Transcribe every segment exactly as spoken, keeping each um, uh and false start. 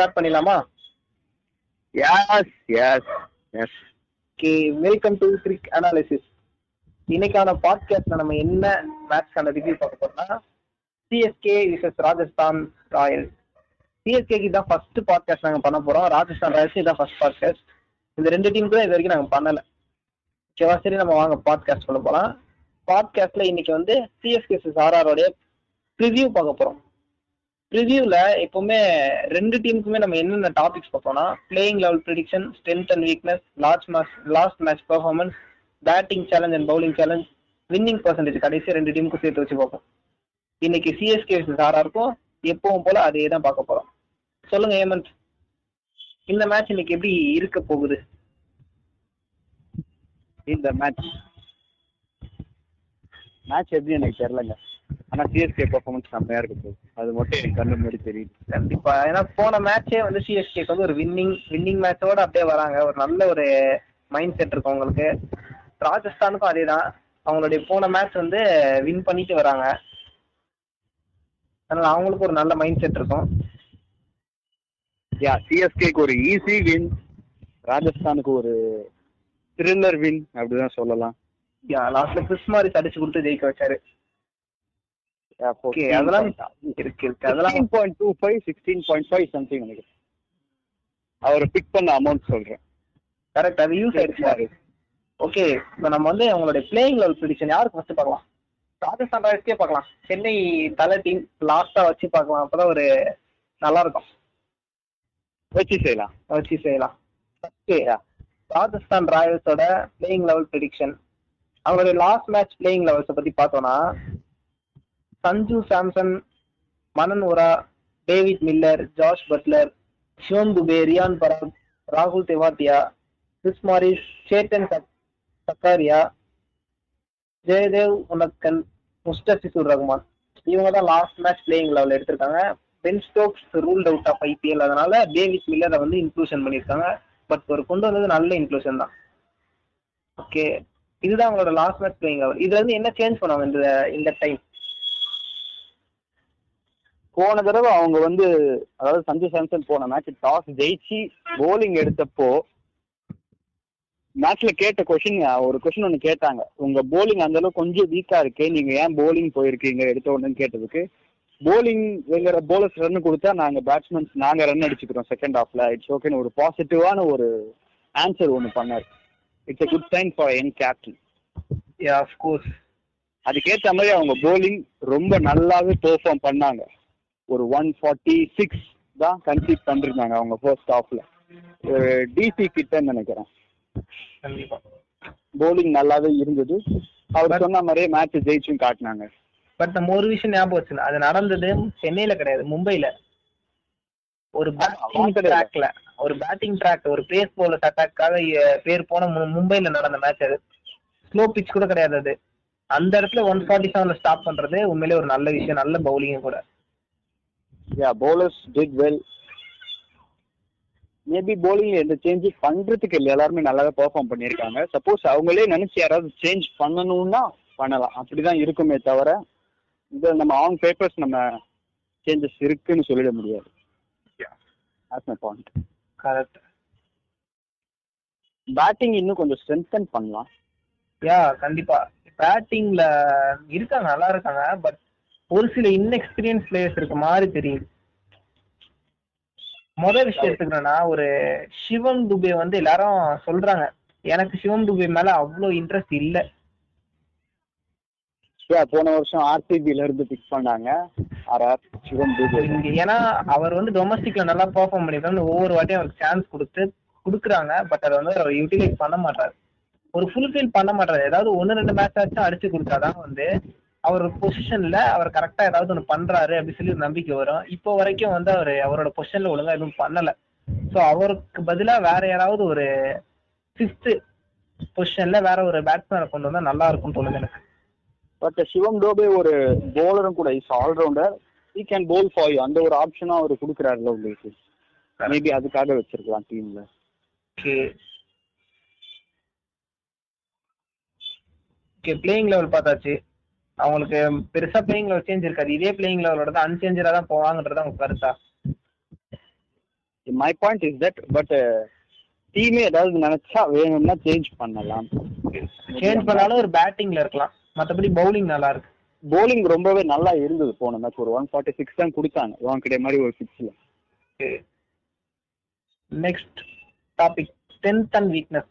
Start பண்ணிடலாமா? Welcome to cric analysis. இன்னைக்கான பாட்காஸ்ட்ல நம்ம என்ன மேட்ச்க்கான ரிவ்யூ பார்க்க போறோம்னா சிஎஸ்கே விசஸ் ராஜஸ்தான் ராயல்ஸ். சிஎஸ்கேக்கு தான் ஃபர்ஸ்ட் பாட்காஸ்ட் நாங்கள் பண்ண போறோம், ராஜஸ்தான் ராயல்ஸ் தான் ஃபர்ஸ்ட் பாட்காஸ்ட். இந்த ரெண்டு டீமுக்கு தான் இது வரைக்கும் நாங்கள் பண்ணலை. ஓகேவா, சரி நம்ம வாங்க பாட்காஸ்ட் பண்ண போகலாம். பாட்காஸ்ட்ல இன்னைக்கு வந்து சிஎஸ்கே விசஸ் ஆர்ஆரோட ப்ரிவியூ பார்க்க போறோம். ப்ரிவியூவில் எப்போவுமே ரெண்டு டீமுக்குமே நம்ம என்னென்ன டாபிக்ஸ் பார்ப்போம்னா playing eleven prediction, strength and weakness, last match last match performance, batting challenge and bowling challenge, winning percentage, கடைசி ரெண்டு டீமுக்கும் சேர்த்து வச்சு பார்ப்போம். இன்னைக்கு சிஎஸ்கே விசஸ் ஆர்ஆர் இருக்கும், எப்பவும் போல அதே தான் பார்க்க போகிறோம். சொல்லுங்க ஹேமந்த், இந்த மேட்ச் இன்னைக்கு எப்படி இருக்க போகுது? இந்த மேட்ச் மேட்ச் எப்படி எனக்கு தெரியலங்க, ஆனா சிஎஸ்கே பெர்ஃபார்மன்ஸ் செம்மையா இருக்கு, அது மட்டும் எனக்கு கண்ணு முன்னாடி தெரியுது. கண்டிப்பா, ஏன்னா போன மேட்சே வந்து சிஎஸ்கேக்கு வந்து ஒரு வின்னிங் வின்னிங் மேட்சோட அப்படியே வராங்க, ஒரு நல்ல ஒரு மைண்ட் செட் இருக்கும் அவங்களுக்கு. ராஜஸ்தானுக்கும் அதே தான், அவங்களுடைய போன மேட்ச் வந்து வின் பண்ணிட்டு வராங்க, அதனால அவங்களுக்கு ஒரு நல்ல மைண்ட் செட் இருக்கும். யா, சிஎஸ்கேக்கு ஒரு ஈஸி வின், ராஜஸ்தானுக்கு ஒரு த்ரில்லர் வின் அப்படிதான் சொல்லலாம். யா, லாஸ்ட்ல கிறிஸ் மாரிஸ் அடிச்சு கொடுத்து ஜெயிக்க வச்சாரு. Okay, அதெல்லாம் இருக்கு இருக்கு. அதெல்லாம் பதினேழு புள்ளி இருபத்தி ஐந்து, பதினேழு புள்ளி ஐந்து something எனக்கு. அவர் பிக் பண்ண அமௌண்ட் சொல்றேன். கரெக்ட், அது யூஸ் ஆயிடுச்சு. ஓகே, இப்போ நம்ம வந்து அவங்களோட பிளேயிங் லெவல் ப்ரெடிக்ஷன் யாருக்கு ஃபர்ஸ்ட் பார்க்கலாம்? ராஜஸ்தான் ராயல்ஸ்க்கே பார்க்கலாம். சென்னை தலை டீம் லாஸ்டா வச்சு பார்க்கலாம், அப்பதான் ஒரு நல்லா இருக்கும். வச்சு செய்யலாம் வச்சு செய்யலாம் ஓகே, ராஜஸ்தான் ராயல்ஸோட பிளேயிங் லெவல் ப்ரெடிக்ஷன். அவங்களோட லாஸ்ட் மேட்ச் பிளேயிங் லெவல்ஸை பத்தி பார்த்தோம்னா Sanju Samson, Manan Vohra, David Miller, Josh Buttler, Shivam Dube, Riyan Parag, ராகுல் தெவாத்தியா, கிறிஸ் மாரிஸ், சேத்தன் சக்காரியா, ஜெயதேவ் உனக்கன், முஸ்தபிசூர் ரஹ்மான், இவங்க தான் லாஸ்ட் மேட்ச் பிளேயிங் லெவல் எடுத்திருக்காங்க. Ben Stokes ruled out of IPL, அதனால டேவிட் மில்லரை வந்து இன்க்ளூஷன் பண்ணியிருக்காங்க. பட் ஒரு கொண்டு வந்தது நல்ல இன்க்ளூஷன் தான். ஓகே, இதுதான் அவங்களோட லாஸ்ட் மேட்ச் பிளேயிங் லெவல். இதுல இருந்து என்ன சேஞ்ச் பண்ணுவாங்க இந்த இந்த டைம்? போன தடவை அவங்க வந்து, அதாவது சஞ்சு சாம்சன் போன மேட்ச் டாஸ் ஜெயிச்சு போலிங் எடுத்தப்போ மேட்ச்ல கேட்ட கொஸ்டின், ஒரு கொஸ்டின் ஒன்று கேட்டாங்க, உங்க போலிங் அந்த அளவுக்கு கொஞ்சம் வீக்கா இருக்கு, நீங்க ஏன் போலிங் போயிருக்கீங்க எடுத்த உடனே கேட்டதுக்கு, போலிங் எங்கிற போலர்ஸ் ரன் கொடுத்தா நாங்க பேட்ஸ்மேன்ஸ் நாங்க ரன் அடிச்சுக்கிறோம் செகண்ட் ஹாஃப்ல, இட்ஸ் ஓகேன்னு ஒரு பாசிட்டிவான ஒரு ஆன்சர் ஒன்று பண்ணாரு. It's a good sign for young captain. Yeah, of course அதுக்கேற்ற மாதிரி அவங்க போலிங் ரொம்ப நல்லாவே பெர்ஃபார்ம் பண்ணாங்க. ஒரு ஒன் ஃபார்ட்டி சிக்ஸ் தான் கன்சீட் பண்ணிருந்தாங்க அவங்க ஃபர்ஸ்ட் ஹாஃப்ல, டிசி கிட்டன்னு நினைக்கிறேன். போலிங் நல்லாவே இருந்தது, அவர் சொன்ன மாதிரியே மேட்ச் ஜெயிச்சும் காட்டினாங்க. பட் நம்ம ஒரு விஷயம் ஞாபகம் வச்சுக்கணும், அது நடந்தது சென்னையில கிடையாது, மும்பைல. ஒரு பேட்டிங் ட்ராக்ல ஒரு பேட்டிங் ட்ராக் ஒரு பேஸ் போலர்ஸ் அட்டாக்காக பேர் போன மும்பைல நடந்த மேட்ச். அது ஸ்லோ பிச் கூட கிடையாது, அது அந்த இடத்துல ஒன் ஃபார்ட்டி செவன்ல ஸ்டாப் பண்றது உண்மையிலே ஒரு நல்ல விஷயம், நல்ல பவுலிங்கும் கூட. Yeah, bowlers did well. Maybe bowling எந்த சேஞ்சஸ் பண்றதுக்கு இல்லை, எல்லாருமே நல்லாவே பெர்ஃபார்ம் பண்ணியிருக்காங்க. சப்போஸ் அவங்களே நினைச்சு யாராவது சேஞ்ச் பண்ணணும்னா பண்ணலாம், அப்படிதான் இருக்குமே தவிர இதை நம்ம ஆன் பேப்பர்ஸ் நம்ம சேஞ்சஸ் இருக்குன்னு சொல்லிட முடியாது. That's my point. Correct. Batting இன்னும் கொஞ்சம் ஸ்ட்ரெங்தன் பண்ணலாம். யா, கண்டிப்பா பேட்டிங்ல இருக்காங்க, நல்லா இருக்காங்க. பட் ஒரு சில இன்எக்ஸ்பீரியன்ஸ் பிளேயர்ஸ் இருக்க மாதிரி தெரியுது. முதல் விஷயம் எடுத்துக்கிறேன்னா, ஒரு சிவம் துபே வந்து எல்லாரும் சொல்றாங்க, எனக்கு சிவம் துபே மேல அவ்வளவு இன்ட்ரெஸ்ட் இல்லை. போன வருஷம் ஆர்சிபில இருந்து பிக் பண்ணாங்க, ஏன்னா அவர் வந்து டொமஸ்டிக்ல நல்லா பெர்ஃபார்ம் பண்ணிருக்காரு. ஒவ்வொரு வாட்டியும் அவருக்கு சான்ஸ் கொடுத்து கொடுக்குறாங்க, பட் அதை வந்து அவர் யூட்டிலைஸ் பண்ண மாட்டாரு, ஒரு ஃபுல்ஃபில் பண்ண மாட்டாரு. ஏதாவது ஒன்னு ரெண்டு மேட்ச் ஆச்சும் அடிச்சு கொடுத்தாதான் வந்து அவர் பொசிஷன்ல அவர் கரெக்டா ஏதாவது ஒன்று பண்றாரு அப்படின்னு சொல்லி ஒரு நம்பிக்கை வரும். இப்போ வரைக்கும் வந்து அவரு அவரோட பொசிஷன்ல ஒழுங்கா எதுவும் பண்ணல. ஸோ அவருக்கு பதிலா வேற யாராவது ஒரு ஃபிஃப்த் பொசிஷன்ல வேற ஒரு பேட்ஸ்மேனை கொண்டு வந்தா நல்லா இருக்கும்னு தோணுது எனக்கு. பட் சிவம் டோபே ஒரு போலரும் கூட, is allrounder, he can bowl for you, அந்த ஒரு ஆப்ஷனா அவர் கொடுக்குறாருல உங்களுக்கு, மேபி அதுக்காக வச்சிருக்கலாம் டீம்ல. ஓகே, ஓகே பிளேயிங் லெவல் பார்த்தாச்சு, அவங்களுக்கு பெருசா பிளேயிங் லெவல் சேஞ்ச் இருக்காது, இதே பிளேயிங் லெவலோட தான் அன்சேஞ்சரா தான் போவாங்கன்றது அவங்க கருத்தா? My point is that but டீமே ஏதாவது நினைச்சா வேணும்னா சேஞ்ச் பண்ணலாம். சேஞ்ச் பண்ணாலும் ஒரு பேட்டிங்ல இருக்கலாம், மற்றபடி பவுலிங் நல்லா இருக்கு. பவுலிங் ரொம்பவே நல்லா இருந்தது போன மேட்ச், ஒரு ஒன் ஃபார்ட்டி சிக்ஸ் தான் கொடுத்தாங்க ரோன் கிட்டே மாதிரி ஒரு சிக்ஸ்ல. Next topic strength and weakness.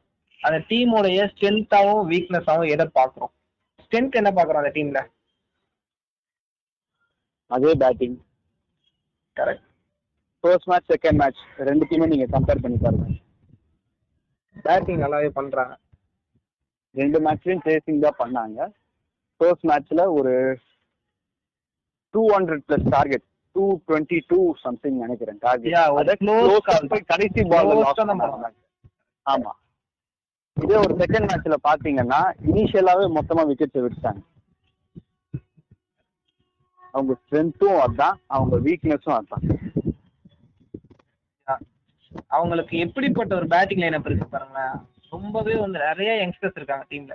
அந்த டீமோடைய ஸ்ட்ரென்த்தாகவும் வீக்னஸாகவும் எதை பார்க்குறோம்? ஸ்ட்ரென்த் என்ன பார்க்குறோம் அந்த டீம்ல? அதே batting. Correct. First match second match ரெண்டு டீமும் நீங்கள் கம்பேர் பண்ணி பாருங்க, பேட்டிங் நல்லாவே பண்ணுறாங்க. ரெண்டு மேட்ச்லையும் சேசிங் தான் பண்ணாங்க. ஃபர்ஸ்ட் மேட்ச்சில் ஒரு two hundred plus target, two twenty two something நினைக்கிறேன் டார்கெட், கடைசி பால். ஆமா, இதே ஒரு செகண்ட் மேட்ச்ல பாத்தீங்கன்னா இனிஷியலாவே மொத்தமா விக்கெட்ஸ் விட்டாங்க. அவங்க ஸ்ட்ரென்த்தும் அதான், அவங்க வீக்னஸும் அதான். அவங்களுக்கு எப்படிப்பட்ட ஒரு பேட்டிங் லைன் இருக்கு பாருங்களேன். ரொம்பவே வந்து நிறைய யங்ஸ்டர்ஸ் இருக்காங்க டீம்ல.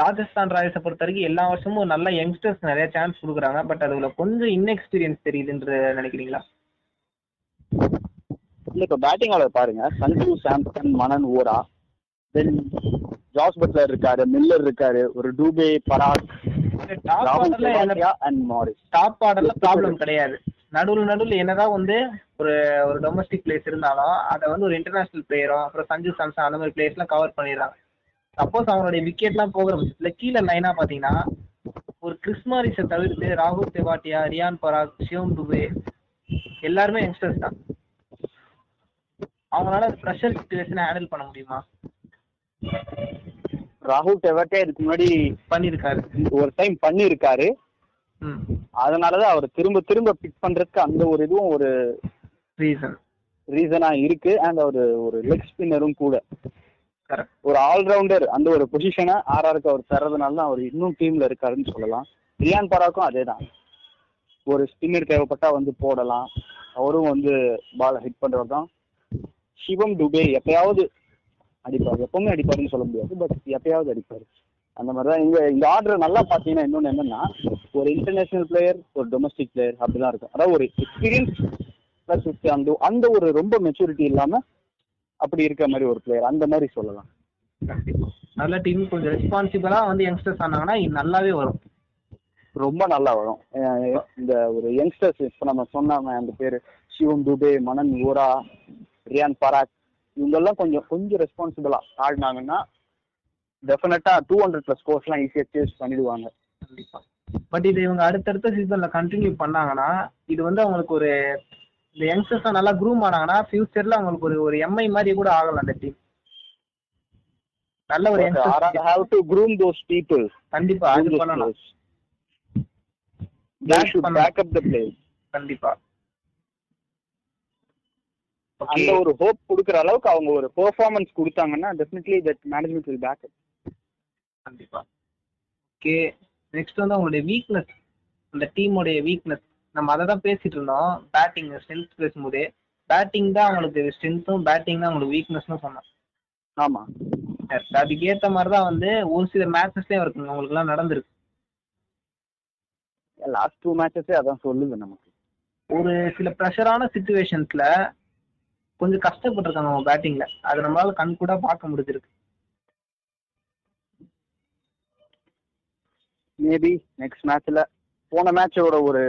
ராஜஸ்தான் ராயல்ஸை பொறுத்த வரைக்கும் எல்லா வருஷமும் நல்ல யங்ஸ்டர்ஸ் நிறைய சான்ஸ் கொடுக்குறாங்க. பட் அதுல கொஞ்சம் இன்எக்ஸ்பீரியன்ஸ் தெரியுதுன்ற நினைக்கிறீங்களா? இல்லை, இப்போ பேட்டிங் ஆர்டர் பாருங்க. Sanju Samson, Manan Vohra, then Jos Buttler இருக்காரு, மில்லர் இருக்காரு, ஒரு டூபே, பராக், ராகுல் தெவாட்டியா அண்ட் மாரிஸ். டாப் ஆர்டர்ல ப்ராப்ளம் கிடையாது. நடுவில் நடுவில் என்னதான் வந்து ஒரு ஒரு டொமஸ்டிக் பிளேயர்ஸ் இருந்தாலும் அதை வந்து ஒரு இன்டர்நேஷனல் பிளேயரும் அப்புறம் சஞ்சு சாம்சன் அந்த மாதிரி பிளேயர்ஸ்லாம் கவர் பண்ணிடுறாங்க. சப்போஸ் அவங்களுடைய விக்கெட்லாம் போகிற பட்சத்தில் கீழே லைனாக பார்த்தீங்கன்னா ஒரு கிறிஸ் மாரிஸை தவிர்த்து ராகுல் தெவாட்டியா, ரியான் பராக், சிவம் துபே எல்லாருமே யங்ஸ்டர்ஸ் தான். அவங்களால ப்ரெஷர் சிச்சுவேஷனை ஹேண்டில் பண்ண முடியுமா? ராகுல் தெவாட்டியா இதுக்கு முன்னாடி பண்ணியிருக்காரு, ஒரு டைம் பண்ணியிருக்காரு. அதனாலதான் அவர் திரும்ப திரும்ப பிக் பண்றதுக்கு அந்த ஒரு இதுவும் ஒரு ரீசன் ரீசனா இருக்கு. அண்ட் அவர் ஒரு லெக் ஸ்பின்னரும் கூட, ஒரு ஆல்ரவுண்டர். அந்த ஒரு பொசிஷனை ஆர்ஆருக்கு அவர் தர்றதுனால தான் அவர் இன்னும் டீம்ல இருக்காருன்னு சொல்லலாம். ரியான் பராக்கும் அதே தான், ஒரு ஸ்பின்னர் தேவைப்பட்டா வந்து போடலாம், அவரும் வந்து பால் ஹிட் பண்றவர் தான். சிவம் துபே எப்பயாவது அடிப்பார், எப்பவுமே அடிப்பாருன்னு சொல்ல முடியாது, பட் எப்பயாவது அடிப்பாரு. அந்த மாதிரிதான் இங்க இந்த ஆர்டர் நல்லா பாத்தீங்கன்னா இன்னொன்னு என்னன்னா ஒரு இன்டர்நேஷனல் பிளேயர், ஒரு டொமஸ்டிக் பிளேயர் அப்படிதான் இருக்கும். அதாவது ஒரு எக்ஸ்பீரியன்ஸ் பிளஸ் வித் அந்த அந்த ஒரு ரொம்ப மெச்சூரிட்டி இல்லாம அப்படி இருக்க மாதிரி ஒரு பிளேயர், அந்த மாதிரி சொல்லலாம். நல்ல டீம் கொஞ்சம் ரெஸ்பான்சிபிளா வந்து யங்ஸ்டர்ஸ் ஆனாங்கன்னா இது நல்லாவே வரும், ரொம்ப நல்லா வரும். இந்த ஒரு யங்ஸ்டர்ஸ் இப்போ நம்ம சொன்னாம அந்த பேர் சிவம் துபே, மனன் ஓரா, ரியான் பராக், இவங்கெல்லாம் கொஞ்சம் கொஞ்சம் ரெஸ்பான்சிபிளா ஆடினாங்கன்னா டெஃபினட்டா டூ ஹண்ட்ரட் பிளஸ் ஸ்கோர்ஸ் எல்லாம் ஈஸியா சேஸ் பண்ணிடுவாங்க. பட் இது இவங்க அடுத்தடுத்த சீசன்ல கண்டினியூ பண்ணாங்கன்னா இது வந்து அவங்களுக்கு ஒரு இந்த யங்ஸ்டர்ஸ் நல்லா க்ரூம் ஆனாங்கன்னா ஃபியூச்சர்ல அவங்களுக்கு ஒரு ஒரு எம்ஐ மாதிரி கூட ஆகலாம் அந்த டீம். நல்ல ஒரு youngster have to groom those people. கண்டிப்பா அது பண்ணலாம். Dash back up the place. கண்டிப்பா அந்த ஒரு ஹோப் கொடுக்குற அளவுக்கு அவங்க ஒரு பெர்ஃபார்மன்ஸ் கொடுத்தாங்கன்னா definitely that management will back up. கண்டிப்பா. ஓகே, நெக்ஸ்ட் வந்து அவங்களுடைய வீக்னஸ், அந்த டீமோட வீக்னஸ். நம்ம அதை தான் பேசிட்டு இருந்தோம். பேட்டிங் ஸ்ட்ரென்த் பேசும்போது பேட்டிங் தான் அவங்களுக்கு ஸ்ட்ரென்த்தும் பேட்டிங் தான் அவங்களுக்கு வீக்னஸ்ன்னு சொன்னோம். ஆமா, அதுக்கு ஏற்ற மாதிரி தான் வந்து ஒரு சில மேட்சஸ்லேயும் இருக்குங்க அவங்களுக்கு எல்லாம் நடந்திருக்கு. லாஸ்ட் டூ மேட்சஸே அதான் சொல்லுங்க நமக்கு. ஒரு சில ப்ரெஷரான சிச்சுவேஷன்ஸ்ல கொஞ்சம் கஷ்டப்பட்டுருக்காங்க அவங்க பேட்டிங்ல, அதை நம்மளால கண் கூட பார்க்க முடிஞ்சிருக்கு. மேபி நெக்ஸ்ட் மேட்ச்ல போன மேட்சோட ஒரு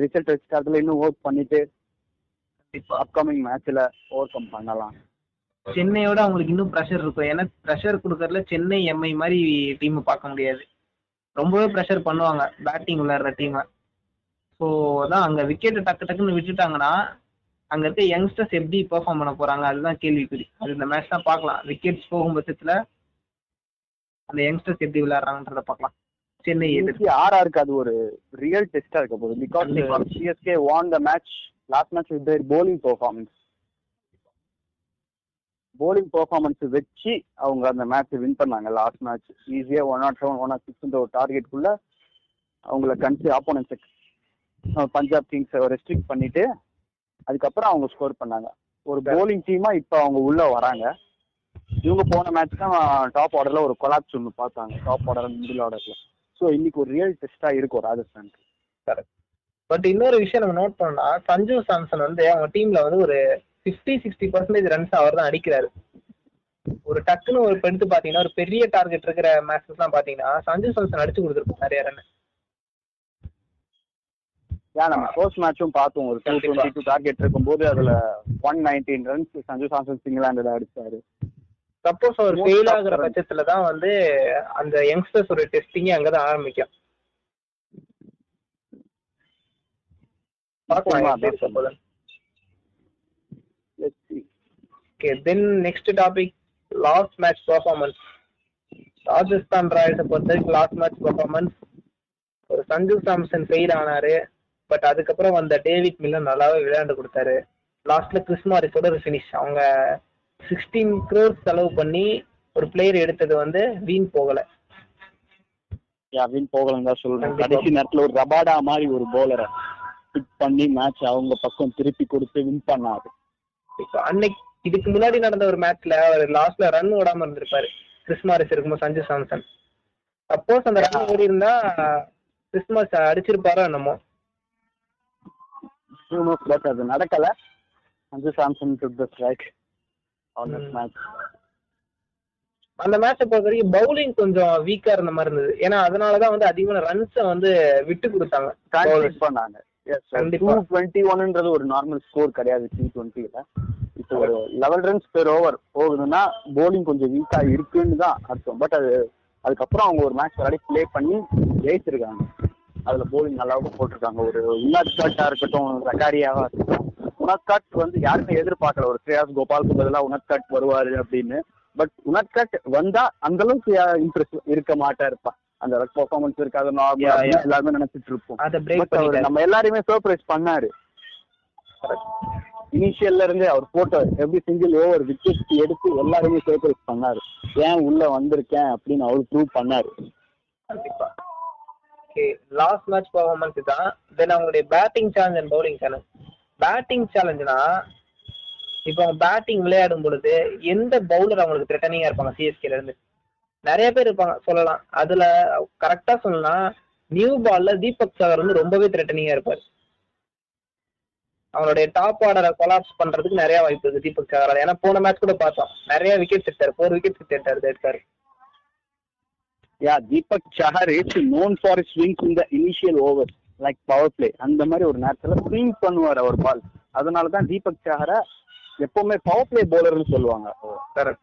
ரிசல்ட் வச்சுக்காரத்துல இன்னும் ஒர்க் பண்ணிட்டு இப்போ அப்கமிங் மேட்ச்ல ஓவர் கம் பண்ணலாம். சென்னையோட அவங்களுக்கு இன்னும் ப்ரெஷர் இருக்கும். ஏன்னா ப்ரெஷர் கொடுக்கறதுல சென்னை எம்ஐ மாதிரி டீம் பார்க்க முடியாது, ரொம்பவே ப்ரெஷர் பண்ணுவாங்க பேட்டிங் விளையாடுற டீமை. ஸோ அதான் அங்கே விக்கெட்டை டக்கு டக்குன்னு விட்டுட்டாங்கன்னா அங்கே இருக்க யங்ஸ்டர்ஸ் எப்படி பெர்ஃபார்ம் பண்ண போறாங்க அதுதான் கேள்விக்குறி. அது இந்த மேட்ச் தான் பார்க்கலாம். விக்கெட்ஸ் போகும் பட்சத்தில் அந்த யங்ஸ்டர்ஸ் எப்படி விளையாடுறாங்கன்றத பார்க்கலாம். சென்னை ஆர்ஆருக்கு அது ஒரு ரியல் டெஸ்டா இருக்க போகுது. Because CSK won the match last match with their bowling performance. bowling performance வெச்சு அவங்க அந்த மேட்ச் வின் பண்ணாங்க. லாஸ்ட் மேட்ச் ஈஸியா one oh seven, one oh six ஒரு டார்கெட் குள்ள அவங்கள கன்சி ஆப்போனன்ட்ஸ் பஞ்சாப் கிங்ஸ் ரெஸ்ட்ரிக்ட் பண்ணிட்டு அதுக்கப்புறம் அவங்க ஸ்கோர் பண்ணாங்க. ஒரு bowling டீமா இப்போ அவங்க உள்ள வராங்க. இவங்க போன மேட்ச் தான் டாப் ஆர்டர்ல ஒரு கொலாப்ஸ் ஒன்று பார்த்தாங்க, டாப் ஆர்டர் மிடில் ஆர்டர்ல. ஸோ இன்னைக்கு ஒரு ரியல் டெஸ்டா இருக்கும் ராஜஸ்தானுக்கு. கரெக்ட். பட் இன்னொரு விஷயம் நம்ம நோட் பண்ணா, சஞ்சு சாம்சன் வந்து அவங்க டீம்ல வந்து ஒரு பிப்டி சிக்ஸ்டி பர்சன்டேஜ் ரன்ஸ் அவர் தான் அடிக்கிறாரு. ஒரு டக்குன்னு ஒரு எடுத்து பாத்தீங்கன்னா ஒரு பெரிய டார்கெட் இருக்கிற மேட்சஸ் எல்லாம் பாத்தீங்கன்னா சஞ்சு சாம்சன் அடிச்சு கொடுத்துருப்போம் நிறைய ரன். ஏன் நம்ம ஃபர்ஸ்ட் மேட்சும் பார்த்தோம், ஒரு டூ டுவெண்ட்டி டூ டார்கெட் இருக்கும்போது அதுல one nineteen runs Sanju Samson single ஹேண்டடா அடிச்சாரு. சப்போஸ் அவர் ஃபெயில் ஆகுற பட்சத்துலதான் வந்து அந்த யங்ஸ்டர்ஸ் ஒரு டெஸ்டிங்கே அங்கதான் ஆரம்பிக்கும். Okay, then next topic, last match performance. Rajasthan Royals பொறுத்தவரைக்கும் last match performance ஒரு சஞ்சு சாம்சன் ஃபெயில் ஆனாரு, பட் அதுக்கப்புறம் அந்த டேவிட் மில்லர் நல்லாவே விளையாண்டு கொடுத்தாரு. லாஸ்ட்ல கிறிஸ் மாரிஸோட ஒரு ஃபினிஷ், அவங்க சிக்ஸ்டீன் க்ரோர் செலவு பண்ணி ஒரு பிளேயர் எடுத்தது வந்து வீண் போகல. வீண் போகலன்னு தான் சொல்றேன். கடைசி நேரத்துல ஒரு ரபாடா மாதிரி ஒரு போலரை பிக் பண்ணி மேட்ச் அவங்க பக்கம் திருப்பி கொடுத்து வின் பண்ணாரு. அன்னைக்கு இதுக்கு முன்னாடி நடந்த ஒரு மேட்ச்ல அவர் லாஸ்ட்ல ரன் ஓடாம இருந்திருப்பாரு கிறிஸ் மாரிஸ் இருக்கும்போது சஞ்சு சாம்சன். சப்போஸ் அந்த ரன் ஓடி இருந்தா கிறிஸ் மாரிஸ் அடிச்சிருப்பாரோ என்னமோ. அது நடக்கல. Sanju Samson took the strike on the match. அந்த மேட்சை பொறுத்த வரைக்கும் பவுலிங் கொஞ்சம் வீக்கா இருந்த மாதிரி இருந்தது. ஏன்னா அதனாலதான் வந்து அதிகமான ரன்ஸை வந்து விட்டு கொடுத்தாங்க. இருநூற்று இருபத்தி ஒன்று ஒரு நார்மல் ஸ்கோர் கிடையாது டி ட்வெண்ட்டில. இப்போ ஒரு பதினொன்று ரன்ஸ் பெர் ஓவர் போகுதுன்னா பவுலிங் கொஞ்சம் வீக்கா இருக்குன்னு தான் அர்த்தம். பட் அது அதுக்கப்புறம் அவங்க ஒரு மேட்ச் விளையாடி பிளே பண்ணி ஜெயிச்சிருக்காங்க. அதுல போலிங் நல்லாவும் போட்டிருக்காங்க. ஒரு உனத்கட்டா இருக்கட்டும், சகாரியாவா இருக்கட்டும், உனத்கட் வந்து யாருமே எதிர்பார்க்கல. ஒரு ஸ்ரேயாஸ் கோபாலுக்கு பதிலாக உனத்கட் வருவாரு அப்படின்னு. பட் உனத்கட் வந்தா அந்த அளவுக்கு இம்ப்ரெஸ் இருக்க மாட்டா இருப்பா. அந்த பெர்ஃபார்மன்ஸ் இருக்காது எல்லாருமே நினைச்சிட்டு இருப்போம். நம்ம எல்லாருமே சர்ப்ரைஸ் பண்ணாரு. இனிஷியல்ல இருந்து அவர் போட்டோ எப்படி சிங்கிள் ஓவர் விக்கெட் எடுத்து எல்லாருமே சர்ப்ரைஸ் பண்ணாரு. ஏன் உள்ள வந்திருக்கேன் அப்படின்னு அவரு ப்ரூவ் பண்ணாரு. கண்டிப்பா லாஸ்ட் மேட்ச் பர்ஃபார்மன்ஸ் தான். தென் அவங்களுடைய batting challenge and bowling challenge. Batting சேலஞ்சுனா இப்போ அவங்க பேட்டிங் விளையாடும் பொழுது எந்த பவுலர் அவங்களுக்கு த்ரெட்டனிங்கா இருப்பாங்க? சிஎஸ்கேல இருந்து நிறைய பேர் இருப்பாங்க சொல்லலாம். அதுல கரெக்டா சொல்லலாம், நியூ பால்ல தீபக் சஹர் வந்து ரொம்பவே த்ரெட்டனிங்கா இருப்பாரு. அவங்களுடைய டாப் ஆர்டரை கொலாப்ஸ் பண்றதுக்கு நிறைய வாய்ப்பு இருக்கு தீபக் சஹர். ஏன்னா போன மேட்ச் கூட பார்த்தோம் நிறைய விக்கெட் எடுத்தாரு, ஃபோர் விக்கெட் எடுத்தாரு எடுத்தாரு Yeah, Deepak Chahar is known for his swings in the initial overs, like power play. And the mari or natural swing பண்ணுவார் அவர் பால். அதனால தான் தீபக் சஹரை எப்பவுமே பவர் பிளே போலர்னு சொல்லுவாங்க. கரெக்ட்.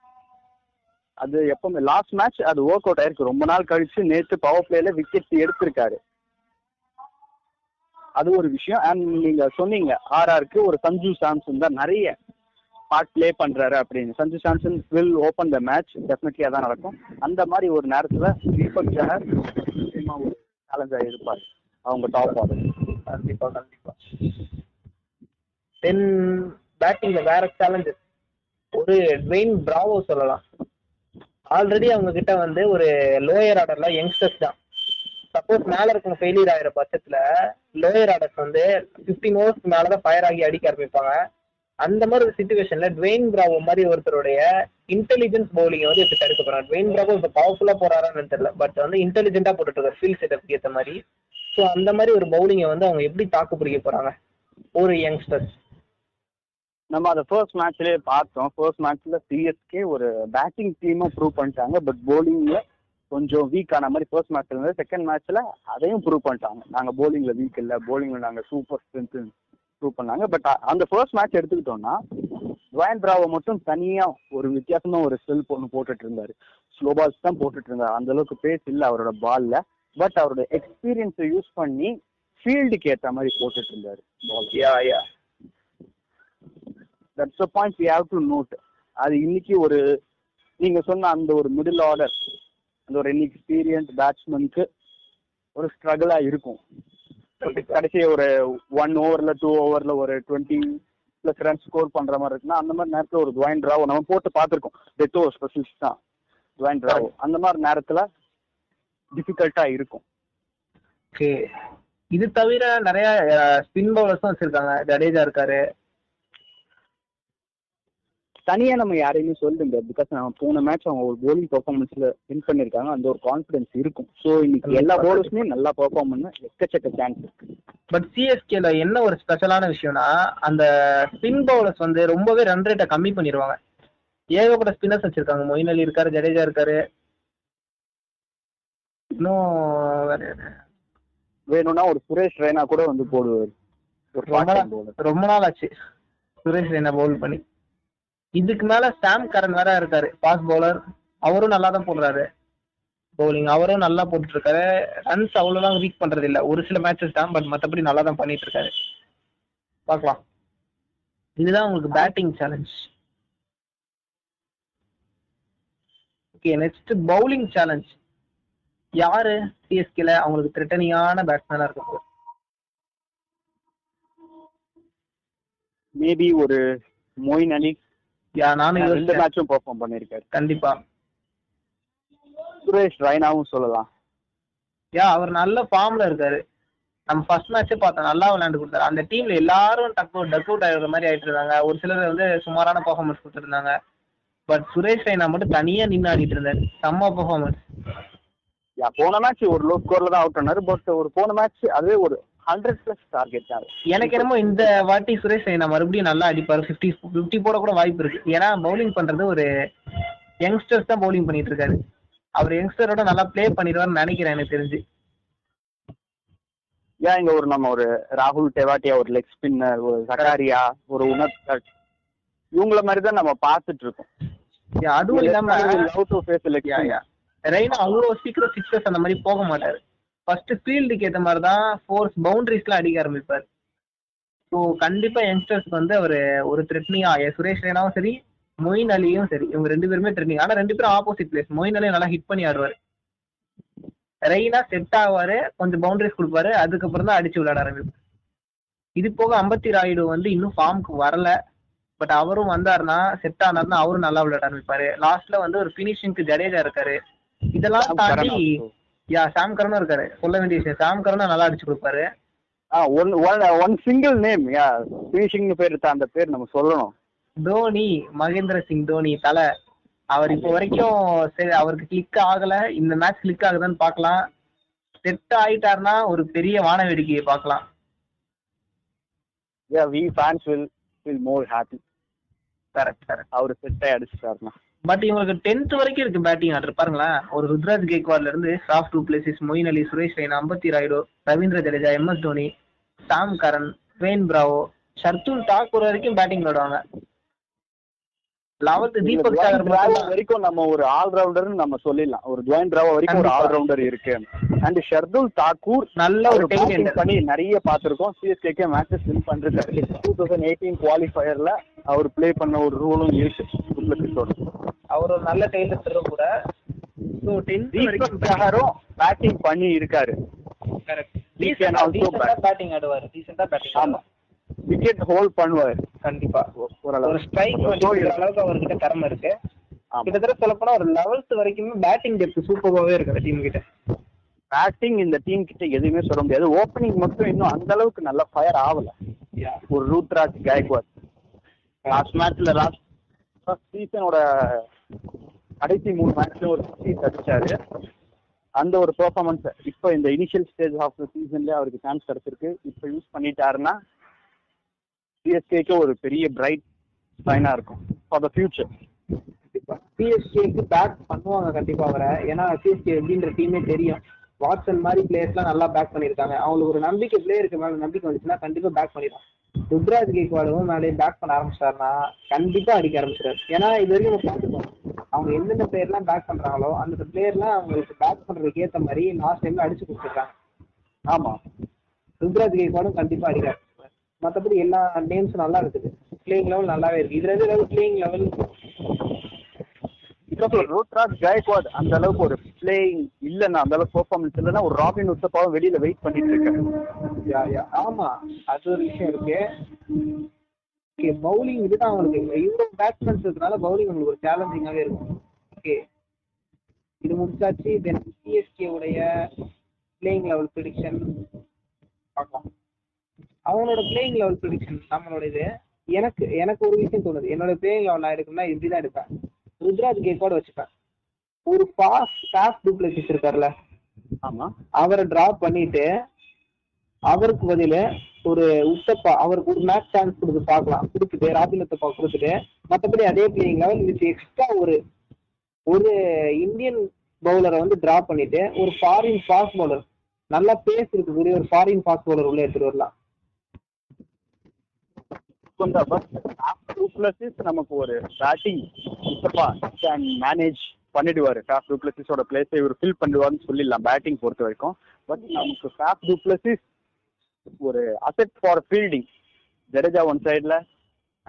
அது எப்பவுமே லாஸ்ட் மேட்ச் அது ஒர்க் அவுட் ஆயிருக்கு. ரொம்ப நாள் கழிச்சு நேத்து பவர் பிளேல விக்கெட் எடுத்திருக்காரு. அது ஒரு விஷயம். அண்ட் நீங்க சொன்னீங்க ஆர்ஆருக்கு ஒரு சஞ்சு சாம்சன் தான் நிறைய பார்ட் பிளே பண்றாரு அப்படின்னு. Sanju Samson will open the match, definitely அதான் நடக்கும். அந்த மாதிரி ஒரு நேரத்துல தீபக் சஹர் நிச்சயமா ஒரு சேலஞ்சா இருப்பாரு அவங்க டாப் ஆர்டர். கண்டிப்பா கண்டிப்பா. தென் பேட்டிங்ல வேற சேலஞ்சு ஒரு ட்வைன் பிராவோ சொல்லலாம். ஆல்ரெடி அவங்க கிட்ட வந்து ஒரு லோயர் ஆர்டர்ல யங்ஸ்டர்ஸ் தான். சப்போஸ் மேல இருக்கவங்க ஃபெயிலியர் ஆகிற பட்சத்துல லோயர் ஆர்டர்ஸ் வந்து பிப்டீன் ஓவர்ஸ்க்கு மேலதான் ஃபயர் ஆகி அடிக்க ஆரம்பிப்பாங்க. அந்த மாதிரி ஒரு சிச்சுவேஷன்ல ட்வைன் பிராவோ மாதிரி ஒருத்தருடைய இன்டெலிஜென்ஸ் பவுலிங் வந்து எப்படி தடுக்க போறாங்க? ட்வைன் பிராவோ இப்ப பவர்ஃபுல்லா போறாரான்னு தெரியல, பட் வந்து இன்டெலிஜென்டா போட்டுட்டு இருக்காரு ஃபீல் செட்டப் ஏற்ற மாதிரி. ஸோ அந்த மாதிரி ஒரு பவுலிங்கை வந்து அவங்க எப்படி தாக்கு பிடிக்க போறாங்க ஒரு யங்ஸ்டர்ஸ்? நம்ம அதை ஃபர்ஸ்ட் மேட்ச்லயே பார்த்தோம். ஃபர்ஸ்ட் மேட்ச்ல சிஎஸ்கே ஒரு பேட்டிங் டீமா ப்ரூவ் பண்ணிட்டாங்க. பட் பவுலிங்ல கொஞ்சம் வீக் ஆன மாதிரி ஃபர்ஸ்ட் மேட்ச்ல இருந்து செகண்ட் மேட்ச்ல அதையும் ப்ரூவ் பண்ணிட்டாங்க. நாங்க பவுலிங்ல வீக் இல்லை, பவுலிங்ல நாங்க சூப்பர் ஸ்ட்ரென்த் ப்ரூவ் பண்ணாங்க. பட் அந்த ஃபர்ஸ்ட் மேட்ச் எடுத்துக்கிட்டோம்னா ட்வைன் பிராவோ மட்டும் தனியா ஒரு வித்தியாசமா ஒரு ஸ்பெல் ஒன்று போட்டுட்டு இருந்தாரு. ஸ்லோ பால்ஸ் தான் போட்டுட்டு இருந்தாரு. அந்த அளவுக்கு பேஸ் இல்லை அவரோட பால்ல. பட் அவரோட எக்ஸ்பீரியன்ஸை யூஸ் பண்ணி ஃபீல்டுக்கு ஏற்ற மாதிரி போட்டுட்டு இருந்தாரு ball. Yeah yeah that's a point you have to note. அது இன்னைக்கு ஒரு நீங்க சொன்ன அந்த ஒரு மிடில் ஆர்டர் அந்த ஒரு இன்எக்ஸ்பீரியன்ஸ் பேட்ஸ்மேனுக்கு ஒரு ஸ்ட்ரகிளா இருக்கும். கடைசி ஒரு ஒன் ஓவர்ல டூ ஓவர்ல ஒரு டுவெண்ட்டி பிளஸ் ரன் ஸ்கோர் பண்ற மாதிரி இருக்குன்னா அந்த மாதிரி நேரத்துல ஒரு ட்வைன் பிராவோ நம்ம போட்டு பார்த்துருக்கோம். டெத் ஓவர் ஸ்பெஷலிஸ்ட் தான் ட்வைன் பிராவோ. அந்த மாதிரி நேரத்துல டிஃபிகல்ட்டா இருக்கும். ஓகே, இது தவிர நிறைய ஸ்பின் பவுலர்ஸும் வச்சிருக்காங்க. ஜடேஜா இருக்காரு. தனியா நம்ம யாரையுமே சொல்லுங்க, பிகாஸ் நம்ம போன மேட்ச் அவங்க ஒரு போலிங் பெர்ஃபார்மன்ஸ்ல வின் பண்ணிருக்காங்க. அந்த ஒரு கான்ஃபிடன்ஸ் இருக்கும். ஸோ இன்னைக்கு எல்லா போலர்ஸுமே நல்லா பெர்ஃபார்ம் பண்ண எக்கச்சக்க சான்ஸ் இருக்கு. பட் சிஎஸ்கேல என்ன ஒரு ஸ்பெஷலான விஷயம்னா, அந்த ஸ்பின் பவுலர்ஸ் வந்து ரொம்பவே ரன் ரேட்டை கம்மி பண்ணிடுவாங்க. ஏகப்பட்ட ஸ்பின்னர்ஸ் வச்சிருக்காங்க. மொயின் அலி இருக்காரு, ஜடேஜா இருக்காரு, இன்னும் வேணும்னா ஒரு சுரேஷ் ரெய்னா கூட வந்து போடுவார். ரொம்ப நாள் ஆச்சு சுரேஷ் ரெய்னா பவுல் பண்ணி. இதுக்கு மேல சாம் கரன் வேற இருக்காரு, பாஸ் பவுலர். அவரும் நல்லா தான் போடுறாரு பவுலிங், அவரும் நல்லா போட்டுட்டு இருக்காரு. ரன்ஸ் அவ்வளோதான் வீக் பண்றது இல்லை, ஒரு சில மேட்சஸ் தான், பட் மற்றபடி நல்லா தான் பண்ணிட்டு இருக்காரு. பார்க்கலாம். இதுதான் உங்களுக்கு batting challenge. Okay, next bowling challenge. யாரு சிஎஸ்கேல அவங்களுக்கு த்ரெட்டனியான பேட்ஸ்மேனா இருக்கு? மேபி ஒரு மொயின் அலி. ரெண்டு மேட்சும் பெர்ஃபார்ம் பண்ணிருக்காரு. கண்டிப்பா சுரேஷ் ரெய்னாவும் சொல்லலாம். யா, அவர் நல்ல ஃபார்ம்ல இருக்காரு. நம்ம ஃபர்ஸ்ட் மேட்சே பார்த்தோம், நல்லா விளையாண்டு கொடுத்தாரு. அந்த டீம்ல எல்லாரும் டக்கு டக் அவுட் ஆகிற மாதிரி ஆயிட்டு இருந்தாங்க. ஒரு சிலர் வந்து சுமாரான பெர்ஃபார்மன்ஸ் கொடுத்துருந்தாங்க. பட் சுரேஷ் ரெய்னா மட்டும் தனியா நின்று ஆடிட்டு இருந்தாரு. செம்ம பெர்ஃபார்மன்ஸ். போன மேட்ச் ஒரு லோ ஸ்கோர்ல தான் அவுட் ஆனாரு. பட் ஒரு போன மேட்ச் அதுவே ஒரு ஹண்ட்ரட் பிளஸ் டார்கெட் தான். எனக்கு என்னமோ இந்த வாட்டி சுரேஷ் ரெய்னா மறுபடியும் நல்லா அடிப்பாரு. ஃபிஃப்டி ஃபிஃப்டி போட கூட வாய்ப்பு இருக்கு. ஏன்னா பவுலிங் பண்றது ஒரு யங்ஸ்டர்ஸ் தான் பவுலிங் பண்ணிட்டு இருக்காரு. அவர் யங்ஸ்டரோட நல்லா பிளே பண்ணிடுவாருன்னு நினைக்கிறேன் எனக்கு தெரிஞ்சு. ஏன் இங்க ஒரு நம்ம ஒரு ராகுல் டெவாட்டியா, ஒரு லெக் ஸ்பின்னர், ஒரு சகாரியா, ஒரு உணர்கட், இவங்கள மாதிரி தான் நம்ம பார்த்துட்டு இருக்கோம். அதுவும் இல்லாம அவுட் ஆஃப் ஃபேஸ் இல்லையா, ரெய்னா அவ்வளோ சீக்கிரம் சிக்ஸஸ் அந்த மாதிரி போக மாட்டாரு. ஃபர்ஸ்ட் ஃபீல்டுக்கு ஏற்ற மாதிரி தான் ஃபோர்ஸ் பவுண்டரிஸ்லாம் அடிக்க ஆரம்பிப்பார். ஸோ கண்டிப்பாக யங்ஸ்டர்ஸ்க்கு வந்து அவர் ஒரு த்ரெட்னியா. சுரேஷ் ரெய்னாவும் சரி, மொயின் அலியும் சரி, இவங்க ரெண்டு பேருமே த்ரெட்னிங். ஆனால் ரெண்டு பேரும் ஆப்போசிட் பிளேஸ். மொயின் அலியும் நல்லா ஹிட் பண்ணி ஆடுவார். ரெய்னா செட் ஆவார், கொஞ்சம் பவுண்டரிஸ் கொடுப்பாரு, அதுக்கப்புறம் தான் அடிச்சு விளையாட ஆரம்பிப்பார். இது போக அம்பத்தி ராயுடு வந்து இன்னும் ஃபார்முக்கு வரல. பட் அவரும் வந்தாருன்னா, செட் ஆனார்னா அவரும் நல்லா விளையாட ஆரம்பிப்பாரு. லாஸ்ட்ல வந்து ஒரு ஃபினிஷிங்க்கு ஜடேஜா இருக்காரு. இதெல்லாம் தாண்டி யா சாம் கரனும் இருக்காரு. சொல்ல வேண்டிய விஷயம், சாம் கரனும் நல்லா அடிச்சு கொடுப்பாரு. ஒன் சிங்கிள் நேம் யா ஃபினிஷிங்னு பேர் தான். அந்த பேர் நம்ம சொல்லணும். தோனி, மகேந்திர சிங் தோனி தலை. அவர் இப்போ வரைக்கும் சரி, அவருக்கு கிளிக் ஆகல. இந்த மேட்ச் கிளிக் ஆகுதான்னு பார்க்கலாம். செட் ஆயிட்டாருன்னா ஒரு பெரிய வான வேடிக்கையை பார்க்கலாம். Yeah, we fans will feel more happy. Correct correct. அவர் செட்டாக அடிச்சுட்டாருன்னா. பட் இவங்களுக்கு டென்த் வரைக்கும் இருக்கு பேட்டிங் ஆர்டர். பாருங்களேன், ஒரு ருத்ராஜ் கைக்வாட்ல இருந்து Faf du Plessis, Moeen Ali, Suresh Raina, Ambati Rayudu, Ravindra Jadeja, M S Dhoni, Sam Curran, Dwayne Bravo, Shardul Thakur வரைக்கும் பேட்டிங் ஆடுவாங்க. லெவன்த் தீபக் சாகர் வரைக்கும் நம்ம ஒரு ஆல்ரவுண்டர் நம்ம சொல்லிடலாம். ஒரு ட்வைன் பிராவோ வரைக்கும் ஒரு ஆல்ரவுண்டர் இருக்கு. அண்ட் ஷர்துல் தாக்கூர் நல்ல ஒரு பேட்டிங் பண்ணி நிறைய பார்த்திருக்கோம். சிஎஸ்கே மேட்சஸ் வின் பண்றாரு. டூ தௌசண்ட் எயிட்டீன் குவாலிஃபயர்ல அவர் பிளே பண்ண ஒரு ரூலும் இருக்கு. அவர் ஒரு நல்ல டெய்லர் கூட. சோ டென்த் சஹரும் பேட்டிங் பண்ணி இருக்காரு. கரெக்ட். டீசன்ட் ஆல்சோ பேட்டிங் ஆடுவார். டீசன்ட்டா பேட்டிங். ஆமா, விக்கெட் ஹோல்ட் பண்ணுவார் கண்டிப்பா. ஒரு ஸ்ட்ரைக் அளவுக்கு அவர்கிட்ட திறமை இருக்கு. கிட்டத்தட்ட சொல்ல போனா ஒரு லெவல்த் வரைக்கும் பேட்டிங் டெப்த் சூப்பராவே இருக்கு அந்த டீம் கிட்ட. பேட்டிங் இந்த டீம் கிட்ட எதுவுமே சொல்ல முடியாது. ஓப்பனிங் மட்டும் இன்னும் அந்த அளவுக்கு நல்லா ஃபயர் ஆகல. ஒரு ரூத்ராஜ் கைக்வாட் லாஸ்ட் மேட்ச்ல லாஸ்ட் சீசனோட கடைசி மூணு மேட்ச்லயும் ஒரு சிக்ஸ் அடிச்சாரு. அந்த ஒரு பெர்ஃபார்மன்ஸ் இப்போ இந்த இனிஷியல் ஸ்டேஜ் ஆஃப் த சீசன்ல அவருக்கு சான்ஸ் கிடைச்சிருக்கு. இப்போ யூஸ் பண்ணிட்டாருன்னா சிஎஸ்கேக்கு ஒரு பெரிய பிரைட் சைனா இருக்கும் ஃபார் த ஃபியூச்சர். சிஎஸ்கேக்கு பேக் பண்ணுவாங்க கண்டிப்பா அவரை. ஏன்னா சிஎஸ்கே எப்படின்ற டீமே தெரியும். வாட்சன் மாதிரி பிளேயர்ஸ்லாம் நல்லா பேக் பண்ணியிருக்காங்க. அவங்களுக்கு ஒரு நம்பிக்கை பிளேயருக்கு மேலே நம்பிக்கை வந்துச்சுன்னா கண்டிப்பா பேக் பண்ணிடுவாங்க. ருத்ராஜ் கைக்வாடும் மேலே பேக் பண்ண ஆரம்பிச்சிட்டாருன்னா கண்டிப்பா அடிக்க ஆரம்பிச்சிட்டாரு. ஏன்னா இது வரைக்கும் நம்ம பார்த்துக்கோம், அவங்க எந்தெந்த பிளேயர்லாம் பேக் பண்றாங்களோ அந்த பிளேயர்லாம் அவங்களுக்கு பேக் பண்றதுக்கு ஏற்ற மாதிரி லாஸ்ட் டைம்ல அடிச்சு கொடுத்துருக்காங்க. ஆமா, ருத்ராஜ் கைக்வாடும் கண்டிப்பா அடிக்க. மற்றபடி எல்லா நேம்ஸும் நல்லா இருக்குது. பிளேயிங் லெவல் நல்லாவே இருக்கு. இதுல இருந்து ஏதாவது பிளேயிங் லெவல் ருத்ராஜ் கைக்வாட் அந்த அளவுக்கு ஒரு பிளேயிங் இல்லைன்னா, அந்த அளவுக்கு பெர்ஃபார்மன்ஸ் இல்லைன்னா ஒரு ராபின் உத்தப்பாவும் வெளியில வெயிட் பண்ணிட்டு இருக்காரு. ஆமா, அது ஒரு விஷயம் இருக்கு. ஓகே, பவுலிங் இதுதான் அவங்களுக்கு. இவ்வளோ பேட்ஸ்மேன்ஸ் இருக்கிறதுனால பவுலிங் உங்களுக்கு ஒரு சேலஞ்சிங்காகவே இருக்கும். ஓகே, இது முடிச்சாச்சு. தென் சிஎஸ்கே உடைய பிளேயிங் லெவல் ப்ரெடிக்ஷன் பார்க்கலாம். அவனோட பிளேயிங் லெவல் ப்ரெடிக்ஷன் நம்மளோட இது. எனக்கு எனக்கு ஒரு விஷயம் தோணுது, என்னோட பிளேயிங் லெவல் நான் எடுக்கணும்னா இப்படிதான் எடுப்பேன். ருத்ராஜ் கைக்வாட் வச்சுப்பேன். ஒரு பாஸ் பாஸ் டூப்ளெசிஸ் இருக்காருல்ல, ஆமா, அவரை டிராப் பண்ணிட்டு அவருக்கு பதில ஒரு உத்தப்பா அவருக்கு ஒரு மேட்ச் சான்ஸ் கொடுத்து பார்க்கலாம், கொடுத்துட்டு ராஜில் உத்தப்பா கொடுத்துட்டு மற்றபடி அதே பிளேயிங் லெவல் வித் எக்ஸ்ட்ரா ஒரு ஒரு இந்தியன் பவுலரை வந்து டிரா பண்ணிட்டு ஒரு ஃபாரின் ஃபாஸ்ட் பவுலர் நல்லா பேச இருக்கக்கூடிய ஒரு ஃபாரின் ஃபாஸ்ட் பவுலர் உள்ள எடுத்துட்டு வரலாம். நமக்கு ஒரு பேட்டிங் உத்தப்பா கேன் மேனேஜ் பண்ணிடுவாரு, ஃபாஃப் டு பிளெஸிஸோட பிளேஸை இவர் ஃபில் பண்ணிடுவார்னு சொல்லிடலாம் பேட்டிங் பொறுத்த வரைக்கும். பட் நமக்கு ஃபாஃப் டு பிளெஸிஸ் ஒரு asset for fielding, Jadeja one சைடில்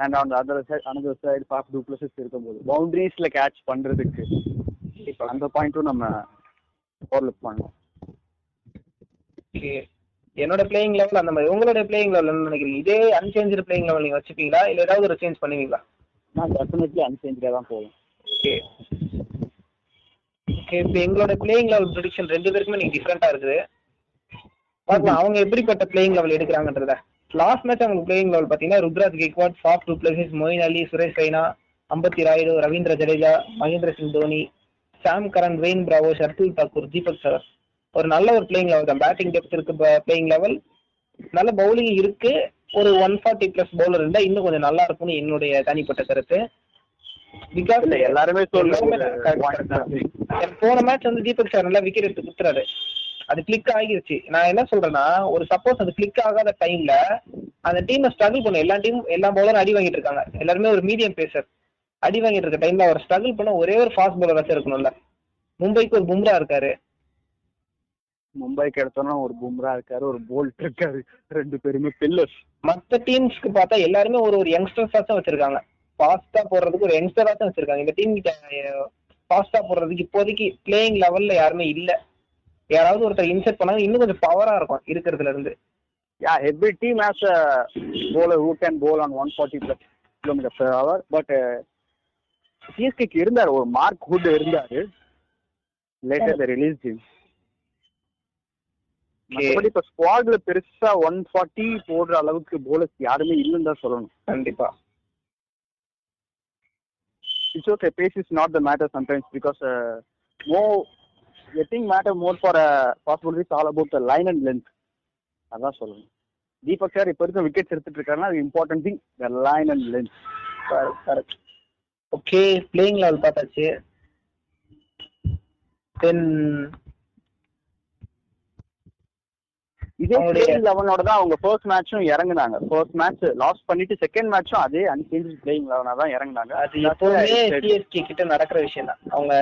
and on other side another side Faf du Plessis இருக்கும்போது பவுண்டரிஸில் கேட்ச் பண்ணுறதுக்கு இப்போ அந்த பாயிண்ட்டும் நம்ம ஓவர்லுக் பண்ணோம். ஓகே, என்னோட பிளேயிங் லெவல் அந்த மாதிரி உங்களோட பிளேயிங் லெவல் என்ன நினைக்கிறீங்க? இதே அன்சேஞ்சு பிளேயிங் லெவல் நீங்கள் வச்சுப்பீங்களா இல்லை ஏதாவது ஒரு சேஞ்ச் பண்ணுவீங்களா? நான் டெஃபினெட்லி அன்சேஞ்சாக தான் போவேன். ஓகே ஓகே இப்போ எங்களோட பிளேயிங் லெவல் ப்ரெடிக்ஷன் ரெண்டு பேருக்குமே நீங்கள் டிஃப்ரெண்ட்டாக இருக்குது. பார்க்கலாம் அவங்க எப்படிப்பட்ட பிளேயிங் லெவல் எடுக்கிறாங்கன்றத. லாஸ்ட் மேட்ச் அவங்க பிளேயிங் லெவல் பார்த்தீங்கன்னா Ruturaj Gaikwad, Faf du Plessis, Moeen Ali, Suresh Raina, Ambati Rayudu, Ravindra Jadeja, Mahendra Singh Dhoni, Sam Curran, Dwayne Bravo, Shardul Thakur, Deepak Chahar. ஒரு நல்ல ஒரு பிளேயிங் லெவல் தான், பேட்டிங் டெப்த் இருக்கு, பிளேயிங் லெவல் நல்ல, பவுலிங் இருக்கு, ஒரு ஒன் ஃபார்ட்டி பிளஸ் பவுலர் இருந்தால் இன்னும் கொஞ்சம் நல்லா இருக்கும்னு என்னுடைய தனிப்பட்ட கருத்து. பிகாஸ் எல்லாருமே போன மேட்ச் வந்து தீபக் சஹர் நல்லா விக்கெட் எடுத்து குத்துறாரு, அது கிளிக் ஆகிருச்சு. நான் என்ன சொல்றேன்னா ஒரு சப்போஸ் அது கிளிக் ஆகாத டைம்ல அந்த டீம் ஸ்ட்ரகிள் பண்ண, எல்லா டீம் எல்லா பவுலரும் அடி வாங்கிட்டு இருக்காங்க, எல்லாருமே ஒரு மீடியம் பேசர் அடி வாங்கிட்டு இருக்க டைம்ல அவர் ஸ்ட்ரகிள் பண்ண ஒரே ஒரு ஃபாஸ்ட் பவுலராச்சும் இருக்கணும்ல. மும்பைக்கு ஒரு பும்ரா இருக்காரு, மும்பைக்கு எடுத்தோம்னா ஒரு பும்ரா இருக்காரு, ஒரு போல்ட் இருக்காரு, ரெண்டு பேருமே பில்லர்ஸ். மற்ற டீம்ஸ்க்கு பார்த்தா எல்லாருமே ஒரு ஒரு யங்ஸ்டர்ஸாச்சும் வச்சிருக்காங்க, ஃபாஸ்டா போடுறதுக்கு ஒரு யங்ஸ்டராச்சும் வச்சிருக்காங்க. இந்த டீம் ஃபாஸ்டா போடுறதுக்கு இப்போதைக்கு பிளேயிங் லெவல்ல யாருமே இல்லை. யாராவது ஒருத்தர் இன்செர்ட் பண்ணாங்க இன்னும் கொஞ்சம் பவரா இருக்கும் இருக்கிறதுல இருந்து. Yeah every team has a bowler who can bowl on one forty plus kilometre per hour. But சிஎஸ்கேக்கு இருந்தாரு ஒரு மார்க் ஹுட் இருந்தாரு, லேட்டர் தே ரிலீஸ் ஹிம். மற்றபடி இப்ப ஸ்குவாட்ல பெருசா ஒன் ஃபார்ட்டி போடுற அளவுக்கு போலர்ஸ் யாருமே இல்லைன்னு தான் சொல்லணும். கண்டிப்பா it's okay, pace is not the matter sometimes because மோ getting matter more for a possibility all about the line and length adha solrun. Deepak sir ipo irukku wickets edutittu irukkarna the important thing the line and length correct. Okay, playing level paataachu. Then idhe playing level oda da avanga first match um irangunaanga, first match loss pannittu second match um adhe unchanged playing level na da irangunaanga. Adu eppovume C S K kitta nadakra vishayam da, avanga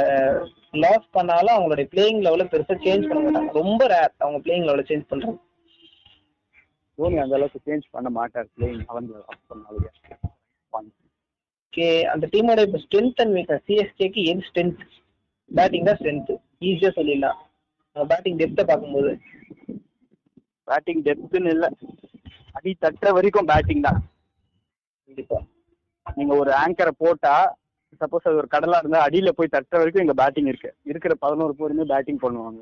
loss பண்ணாலும் அவங்களுடைய playing லெவல பெருசா change பண்ண மாட்டாங்க, ரொம்ப rare அவங்க playing லெவல change பண்றாங்க. தோனி அந்த அளவுக்கு சேஞ்ச் பண்ண மாட்டார் பிளேயிங் அவங்க அப் பண்ணாலே. ஓகே, அந்த டீமோட இப்ப ஸ்ட்ரெngth and weakness சிஎஸ்கேக்கு என் ஸ்ட்ரெngth பேட்டிங் தான் ஸ்ட்ரெngth, ஈஸியா சொல்லிடலாம். அவங்க பேட்டிங் டெப்த் பாக்கும்போது பேட்டிங் டெப்த்னு இல்ல அடி தட்ட வரைக்கும் பேட்டிங் தான். கண்டிப்பா நீங்க ஒரு ஆங்கரை போட்டா சப்போஸ் அது ஒரு கடலா இருந்தா அடியில போய் தட்டுற வரைக்கும் இங்க பேட்டிங் இருக்கு, இருக்கிற பதினோரு பேருமே பேட்டிங் பண்ணுவாங்க.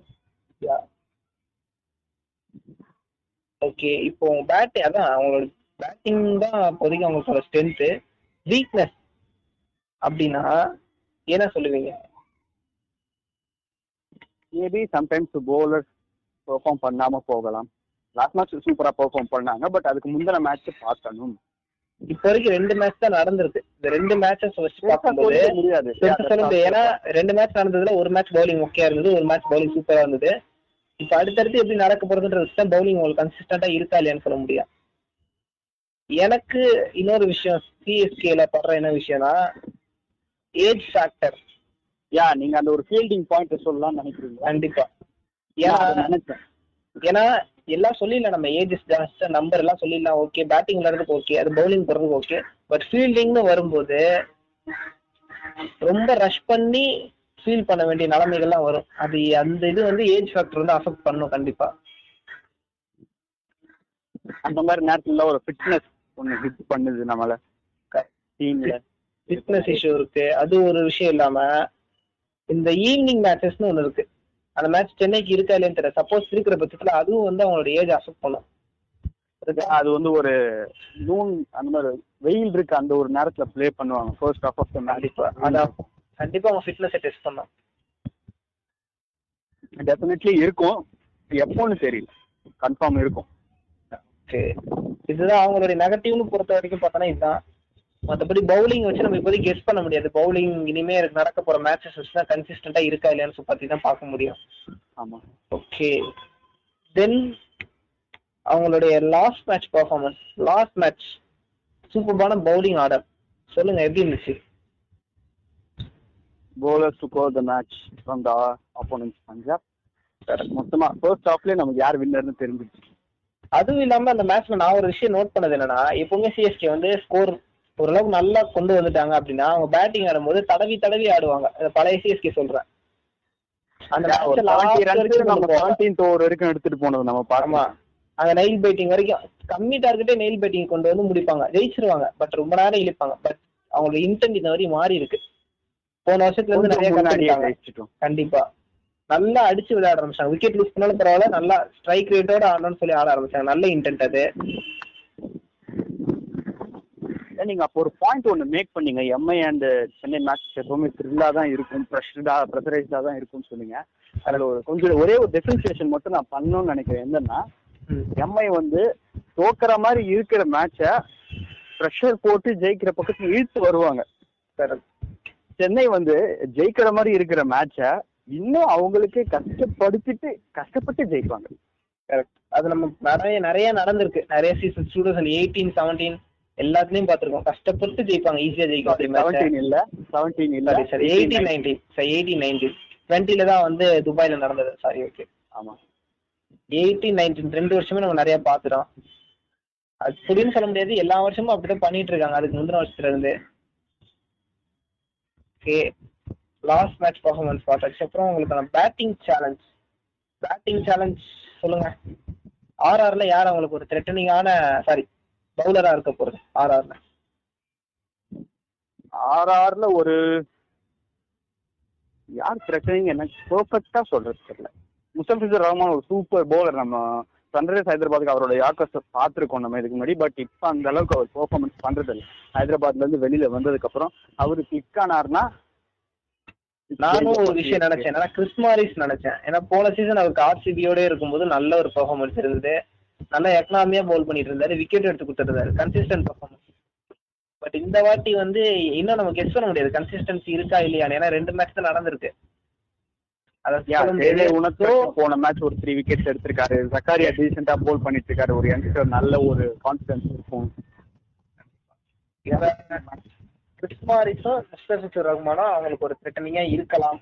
ஓகே, இப்போ பேட் அதான் அவங்களோட பேட்டிங் தான் இப்போதைக்கு அவங்களோட ஸ்ட்ரென்த். வீக்னஸ் அப்படின்னா என்ன சொல்லுவீங்க? மேபி சம்டைம்ஸ் போலர்ஸ் பெர்ஃபார்ம் பண்ணாம போகலாம். லாஸ்ட் மேட்ச் சூப்பரா பெர்ஃபார்ம் பண்ணாங்க, பட் அதுக்கு முந்தின மேட்ச் பார்க்கணும். இப்ப வரைக்கும் ரெண்டு மேட்ச் தான் நடந்திருக்கு, இந்த ரெண்டு மேட்சஸ் வச்சு பார்க்கும்போது முடியாது. ஏன்னா ரெண்டு மேட்ச் நடந்ததுல ஒரு மேட்ச் பவுலிங் ஓகே இருந்தது, ஒரு மேட்ச் பவுலிங் சூப்பரா இருந்தது. இப்ப அடுத்தடுத்து எப்படி நடக்க போறதுன்றது தான் பவுலிங் உங்களுக்கு கன்சிஸ்டன்டா இருக்கா இல்லையான்னு சொல்ல முடியும். எனக்கு இன்னொரு விஷயம் சிஎஸ்கேல படுற என்ன விஷயம்னா ஏஜ் ஃபேக்டர். யா நீங்க அந்த ஒரு ஃபீல்டிங் பாயிண்ட் சொல்லலாம்னு நினைக்கிறீங்க? கண்டிப்பா, நினைச்சேன். ஏன்னா எல்லாம் சொல்லிடலாம், நம்ம ஏஜஸ் ஜாஸ்ட் நம்பர் எல்லாம் சொல்லிடலாம், ஓகே பேட்டிங் விளையாடுறதுக்கு ஓகே, அது பவுலிங் போடுறதுக்கு ஓகே. பட் ஃபீல்டிங்னு வரும்போது ரொம்ப ரஷ் பண்ணி ஃபீல் பண்ண வேண்டிய நிலைமைகள்லாம் வரும். அது அந்த இது வந்து ஏஜ் ஃபேக்டர் வந்து அஃபெக்ட் பண்ணும் கண்டிப்பா. அந்த மாதிரி நேரத்தில் ஒரு ஃபிட்னஸ் ஒன்று ஹிட் பண்ணுது நம்மள டீம்ல, ஃபிட்னஸ் இஷ்யூ இருக்கு. அது ஒரு விஷயம் இல்லாம இந்த ஈவினிங் மேட்சஸ்ன்னு ஒன்று இருக்கு, அந்த மேட்ச் சென்னைக்கு இருக்கா இல்லைன்னு தெரியல. சப்போஸ் இருக்கிற பட்சத்துல அதுவும் வந்து அவங்களோட ஏஜ் அஃபெக்ட் பண்ணும். அது வந்து ஒரு நூன் அந்த மாதிரி வெயில் இருக்கு, அந்த ஒரு நேரத்துல பிளே பண்ணுவாங்க first half of the match. அத கண்டிப்பா அவங்க ஃபிட்னஸ் டெஸ்ட் பண்ணலாம், டெஃபினெட்லி இருக்கும். எப்போன்னு தெரியல, கன்ஃபார்ம் இருக்கும். இருக்கு. இதுதான் அவங்களுடைய நெகட்டிவ்னு பொறுத்த வரைக்கும் பார்த்தோன்னா இதுதான். மற்றபடி பவுலிங் வச்சு நம்ம இப்போதைக்கு கெஸ் பண்ண முடியாது. பவுலிங் இனிமே நடக்க போற மேட்சஸ் வச்சு தான் கன்சிஸ்டண்டா இருக்கா இல்லையான்னு பத்தி தான் பார்க்க முடியும். ஆமா, ஓகே. தென் அவங்களுடைய last match performance, last match சூப்பர்பான பவுலிங் ஆர்டர் சொல்லுங்க எப்படி இருந்துச்சு? Bowlers to core the match from the opponents Punjab. மொத்தமா ஃபர்ஸ்ட் ஹாஃப்லயே நமக்கு யார் வின்னர்னு தெரிஞ்சிருச்சு. அதுவும் இல்லாம அந்த மேட்ச்ல நான் ஒரு விஷயம் நோட் பண்ணது என்னன்னா, எப்பவுமே சிஎஸ்கே வந்து ஸ்கோர் ஓரளவுக்கு நல்லா கொண்டு வந்துட்டாங்க அப்படின்னா அவங்க பேட்டிங் ஆடும் போது தடவி தடவி ஆடுவாங்க. பழைய சிஎஸ்கே சொல்றேன், எடுத்துட்டு போனது நம்ம பாருமா அந்த நெயில் பேட்டிங் வரைக்கும் கம்மி டார்கெட்டே நெயில் பேட்டிங் கொண்டு வந்து முடிப்பாங்க, ஜெயிச்சிருவாங்க. பட் ரொம்ப நேரம் இழுப்பாங்க. பட் அவங்களோட இன்டென்ட் இந்த மாதிரி மாறி இருக்கு. போன வருஷத்துல இருந்து நிறைய கண்டிப்பாங்க கண்டிப்பா நல்லா அடிச்சு விளையாட ஆரம்பிச்சாங்க. விக்கெட் லூஸ் பண்ணாலும் பரவாயில்ல, நல்லா ஸ்ட்ரைக் ரேட்டோட ஆடணும்னு சொல்லி ஆட ஆரம்பிச்சாங்க. நல்ல இன்டென்ட் அது. நீங்க அப்போ ஒரு பாயிண்ட் ஒன்று மேக் பண்ணீங்க, எம்ஐ அண்ட் சென்னை மேட்ச் எப்பவுமே த்ரில்லா தான் இருக்கும், ப்ரெஷர்டா ப்ரெஷரைஸ்டா தான் இருக்கும்னு சொன்னீங்க. அதில் ஒரு கொஞ்சம் ஒரே ஒரு டிஃபரன்சியேஷன் மட்டும் நான் பண்ணணும்னு நினைக்கிறேன். என்னன்னா எம்ஐ வந்து தோக்கிற மாதிரி இருக்கிற மேட்சை ப்ரெஷர் போட்டு ஜெயிக்கிற பக்கத்துல இழுத்து வருவாங்க. சென்னை வந்து ஜெயிக்கிற மாதிரி இருக்கிற மேட்சை இன்னும் அவங்களுக்கு கஷ்டப்படுத்திட்டு கஷ்டப்பட்டு ஜெயிப்பாங்க. கரெக்ட். அது நம்ம நிறைய நிறைய நடந்திருக்கு. நிறைய season two thousand eighteen seventeen எல்லாத்துலயும் பாத்துருக்கோம். கஷ்டப்பட்டு ஜெயிப்பாங்க, ஈஸியா ஜெயிக்கும். வந்து துபாயில நடந்தது. Sorry, okay. ஆமா, எயிட்டீன் நைன்டீன் ரெண்டு வருஷமே நம்ம நிறைய பாத்துறோம். அப்படின்னு சொல்ல முடியாது, எல்லா வருஷமும் அப்படிதான் பண்ணிட்டு இருக்காங்க. அதுக்கு முந்தின வருஷத்துல இருந்து லாஸ்ட் மேட்ச் பர்ஃபார்மன்ஸ் பார்த்தாச்சு. அப்புறம் உங்களுக்கு பேட்டிங் சேலஞ்ச், பேட்டிங் சேலஞ்ச் சொல்லுங்க. ஆர்ஆர்ல யார் அவங்களுக்கு ஒரு த்ரெட்டனிங்கான சாரி பவுலரா இருக்க போறது? ஆர்ஆர்ல ஆர்ஆர்ல ஒரு யார் த்ரெட்டனிங் எனக்கு பெர்ஃபெக்ட்டா சொல்றது தெரியல. முஸ்தஃபிசுர் ரஹ்மான் ஒரு சூப்பர் பவுலர். நம்ம சன்ரைஸ் ஹைதராபாத்துக்கு அவரோட யார்க்கர்ஸ் பார்த்துருக்கோம் நம்ம இதுக்கு முன்னாடி. பட் இப்போ அந்த அளவுக்கு அவர் பெர்ஃபார்மன்ஸ் பண்றது இல்லை. ஹைதராபாத்ல இருந்து வெளியில வந்ததுக்கு அப்புறம் அவரு கிளிக் ஆனார்னா நானும் ஒரு விஷயம் நினைச்சேன், ஏன்னா கிறிஸ் மாரிஸ் நினைச்சேன். ஏன்னா போன சீசன் அவருக்கு ஆர்சிபியோட இருக்கும்போது நல்ல ஒரு பெர்ஃபார்மன்ஸ் இருந்தது, நல்லா எக்கனாமியா பவுல் பண்ணிட்டு இருந்தாரு, விக்கெட் எடுத்து கொடுத்துருந்தாரு, கன்சிஸ்டன்ட் பெர்ஃபார்மன்ஸ். பட் இந்த வாட்டி வந்து இன்னும் நம்ம கெஸ் பண்ண முடியாது கன்சிஸ்டன்சி இருக்கா இல்லையான்னு. ஏன்னா ரெண்டு மேட்ச் தான் நடந்திருக்கு. போன மேட்ச் ஒரு த்ரீ விக்கெட் எடுத்திருக்காரு. சக்காரியா டீசென்ட்டா பவுல் பண்ணிட்டு இருக்காரு. ஒரு யங்ஸ்டர் நல்ல ஒரு கான்ஃபிடன்ஸ் இருக்கும். கிறிஸ் மாரிஸும் முஸ்தஃபிசுர் ரஹ்மானும் அவங்களுக்கு ஒரு த்ரெட்டனிங்கா இருக்கலாம்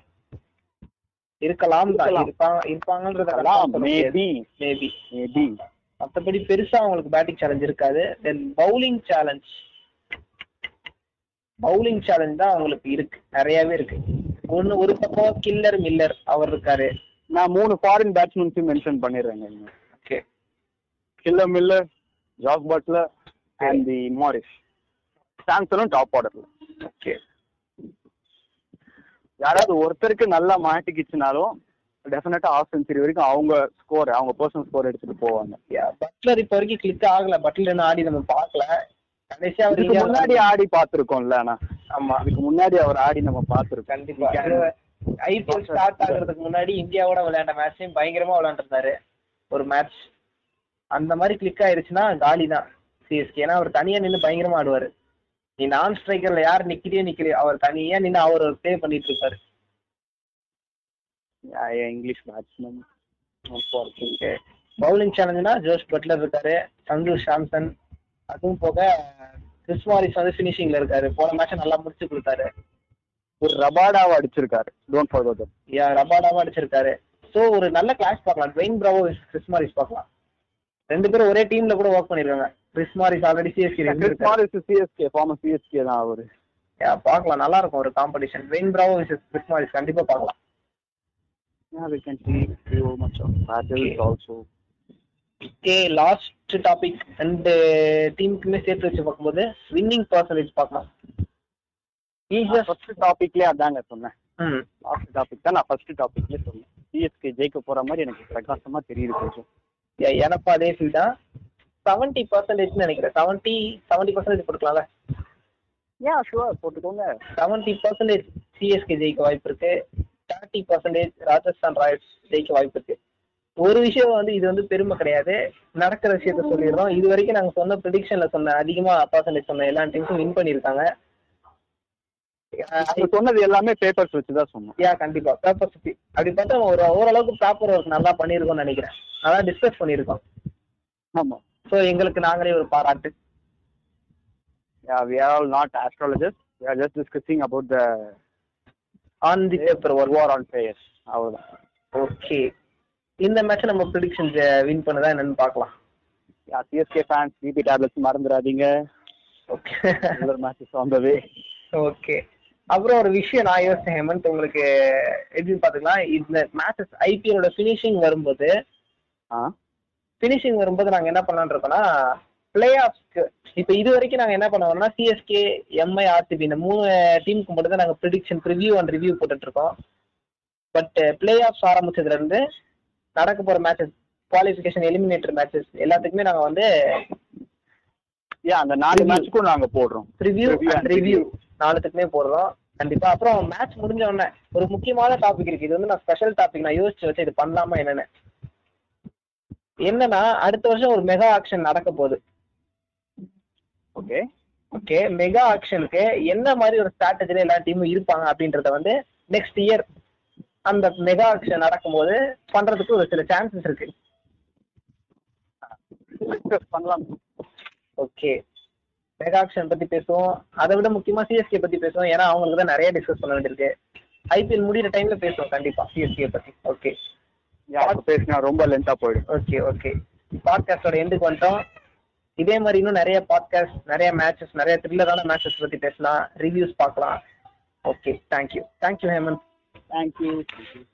இருக்கலாம் இருப்பாங்கன்றதெல்லாம். மற்றபடி பெருசா அவங்களுக்கு பேட்டிங் சேலஞ்ச் இருக்காது. Then bowling challenge, bowling challenge தான் அவங்களுக்கு இருக்கு, நிறையவே இருக்கு. ஒன்னு ஒரு பக்கம் கில்லர் மில்லர் அவர் இருக்காரு. நான் மூணு ஃபாரின் பேட்ஸ்மேன்ஸையும் மென்ஷன் பண்ணிடுறேங்க. Okay, killer Miller, Josh Buttler and the Morris. சாம்சனும் டாப் ஆர்டர்ல. ஓகே, யாராவது ஒருத்தருக்கு நல்லா மாட்டிக்கிச்சுனாலும் டெஃபினட்டா ஆஃப் செஞ்சுரி வரைக்கும் அவங்க ஸ்கோர் அவங்க பர்சனல் ஸ்கோர் எடுத்துட்டு போவாங்க. பட்லர் இப்ப வரைக்கும் கிளிக் ஆகல. பட்லர் என்ன ஆடி நம்ம பார்க்கல. கடைசியா அவருக்கு முன்னாடி ஆடி பாத்துருக்கோம்ல. ஆமா, அதுக்கு முன்னாடி அவர் ஆடி நம்ம பாத்துருக்கோம். கண்டிப்பா ஐபிஎல் ஸ்டார்ட் ஆகுறதுக்கு முன்னாடி இந்தியாவோட விளையாண்ட மேட்சையும் பயங்கரமா விளையாண்டுருந்தாரு ஒரு மேட்ச். அந்த மாதிரி கிளிக் ஆயிடுச்சுன்னா காலிதான் சிஎஸ்கே. ஏன்னா அவர் தனியா நின்று பயங்கரமா ஆடுவாரு. நீ நான் ஸ்ட்ரைக்கர்ல யார் நிக்கிட்டே நிக்கலையோ அவர் தனியா நின்று அவர் ஒரு பிளே பண்ணிட்டு இருப்பாரு. English batsman. பவுலிங் சேலஞ்சுனா ஜோஷ் பட்லர் இருக்காரு, சஞ்சு சாம்சன், அதுவும் போக கிறிஸ் மாரிஸ் வந்து ஃபினிஷிங்ல இருக்காரு. போன மேட்ச நல்லா முடிச்சு கொடுத்தாரு. ஒரு ரபாடாவா அடிச்சிருக்காரு. Don't forget that. யா, ரபாடாவா அடிச்சிருக்காரு. சோ ஒரு நல்ல கிளாஸ் பார்க்கலாம். ட்வைன் பிராவோ கிறிஸ் மாரிஸ் பார்க்கலாம். ரெண்டு பேரும் ஒரே டீம்ல கூட ஒர்க் பண்ணிருக்காங்க. Chris Morris already CSK Chris Morris CSK former CSK தான் அவரு. யா, பார்க்கலாம், நல்லா இருக்கும் ஒரு competition. Dwayne Bravo vs Chris Morris கண்டிப்பா பார்க்கலாம். Yeah, we can see few much of battles also. Okay, last topic and டீமுக்குமே சேர்த்து வச்சு பார்க்கும்போது வின்னிங் பர்சன்டேஜ் பார்க்கலாம். ஈஸியா ஃபர்ஸ்ட் டாபிக்லயே அதாங்க சொன்னேன். ம், லாஸ்ட் டாபிக் தான் நான் ஃபர்ஸ்ட் டாபிக்லயே சொன்னேன். சிஎஸ்கே ஜெயிக்க போற மாதிரி எனக்கு பிரகாசமா தெரியுது கொஞ்சம். யா, எனக்கு அதே ஃபீல் தான். செவன்டி பர்சன்டேஜ்னு நினைக்கிறேன். செவன்டி செவன்டி பர்சன்டேஜ் போட்டுக்கலாம்ல? யா, ஷுவர் போட்டுக்கோங்க. செவன்டி பர்சன்டேஜ் சிஎஸ்கே ஜெயிக்க வாய்ப்பு இருக்கு. தேர்ட்டி பர்சன்டேஜ் ராஜஸ்தான் ராயல்ஸ் ஜெயிக்க வாய்ப்பு இருக்கு. ஒரு விஷயம் வந்து இது வந்து பெருமை கிடையாது, நடக்கிற விஷயத்த சொல்லிடுறோம். இது வரைக்கும் நாங்க சொன்ன ப்ரெடிக்ஷன்ல சொன்ன அதிகமா பர்சன்டேஜ் சொன்ன எல்லா டீம்ஸும் வின் பண்ணிருக்காங்க. சொன்னது எல்லாமே பேப்பர்ஸ் வச்சுதான் சொன்னோம். யா கண்டிப்பா பேப்பர்ஸ் வச்சு அப்படி பார்த்தா ஒரு ஓரளவுக்கு ப்ராப்பர் ஒர்க் நல்லா பண்ணிருக்கோம்னு நினைக்கிறேன். நல்லா டிஸ்கஸ் பண்ணிருக்கோம். ஆமா, சோ எங்களுக்கு நாங்களே ஒரு பாராட்டு. Yeah, we are all not astrologists. We are just discussing about the on the paper war, war on players. Avudha. Okay. இந்த மேட்ச் நம்ம ப்ரெடிக்ஷன் வின் பண்ணதா என்னன்னு பார்க்கலாம். Yeah, C S K fans, B P tablets மறந்துடாதீங்க. Okay. Another match is on the way. Okay. அப்புறம் ஒரு விஷயம் நான் யோசிச்சேன் ஹேமந்த், உங்களுக்கு எப்படி பாத்தீங்கன்னா இந்த மேட்சஸ் I P L ஓட ஃபினிஷிங் வரும்போது ஆ ஃபினிஷிங் வரும்போது நாங்க என்ன பண்ணலாம்னு இருக்கோம்னா பிளே ஆஃப்ஸ்க்கு இப்போ இது வரைக்கும் நாங்கள் என்ன பண்ணுவோம்னா சிஎஸ்கே எம்ஐ ஆர்சிபி இந்த மூணு டீமுக்கு மட்டும் தான் நாங்கள் ப்ரிடிக்ஷன் ரிவ்யூ அண்ட் ரிவ்யூ போட்டுட்டு இருக்கோம். பட் பிளே ஆஃப்ஸ் ஆரம்பிச்சதுலேருந்து நடக்க போகிற மேட்சஸ் குவாலிஃபிகேஷன் எலிமினேட்டர் மேட்சஸ் எல்லாத்துக்குமே நாங்கள் வந்து ஏன் அந்த நாலு மேட்சுக்கும் நாங்கள் போடுறோம் ரிவ்யூ ரிவ்யூ நாலுத்துக்குமே போடுறோம் கண்டிப்பாக. அப்புறம் மேட்ச் முடிஞ்ச உடனே ஒரு முக்கியமான டாபிக் இருக்குது. இது வந்து நான் ஸ்பெஷல் டாபிக் நான் யோசிச்சு வச்சு இது பண்ணலாமா என்னென்னு என்னன்னா அடுத்த வருஷம் ஒரு மெகா ஆக்ஷன் நடக்க போகுது. ஓகே ஓகே மெகா ஆக்ஷனுக்கு என்ன மாதிரி ஒரு ஸ்ட்ராட்டஜில எல்லா டீமும் இருப்பாங்க அப்படின்றத வந்து நெக்ஸ்ட் இயர் அந்த மெகா ஆக்ஷன் நடக்கும்போது பண்றதுக்கு ஒரு சில சான்சஸ் இருக்கு. ஓகே மெகா ஆக்ஷன் பத்தி பேசுவோம். அதை விட முக்கியமா சிஎஸ்கே பத்தி பேசுவோம். ஏன்னா அவங்களுக்கு தான் நிறைய டிஸ்கஸ் பண்ண வேண்டியிருக்கு. ஐபிஎல் முடிகிற டைம்ல பேசுவோம் கண்டிப்பா சிஎஸ்கே பத்தி. ஓகே பேசினா ரொம்ப லென்த்தா போயிடும். ஓகே ஓகே பாட்காஸ்டோட எண்டுக்கு வந்துட்டோம். இதே மாதிரி இன்னும் நிறைய பாட்காஸ்ட் நிறைய மேட்சஸ் நிறைய த்ரில்லரான மேட்சஸ் பத்தி பேசலாம், ரிவ்யூஸ் பார்க்கலாம். Okay thank you thank you Hemanth thank you.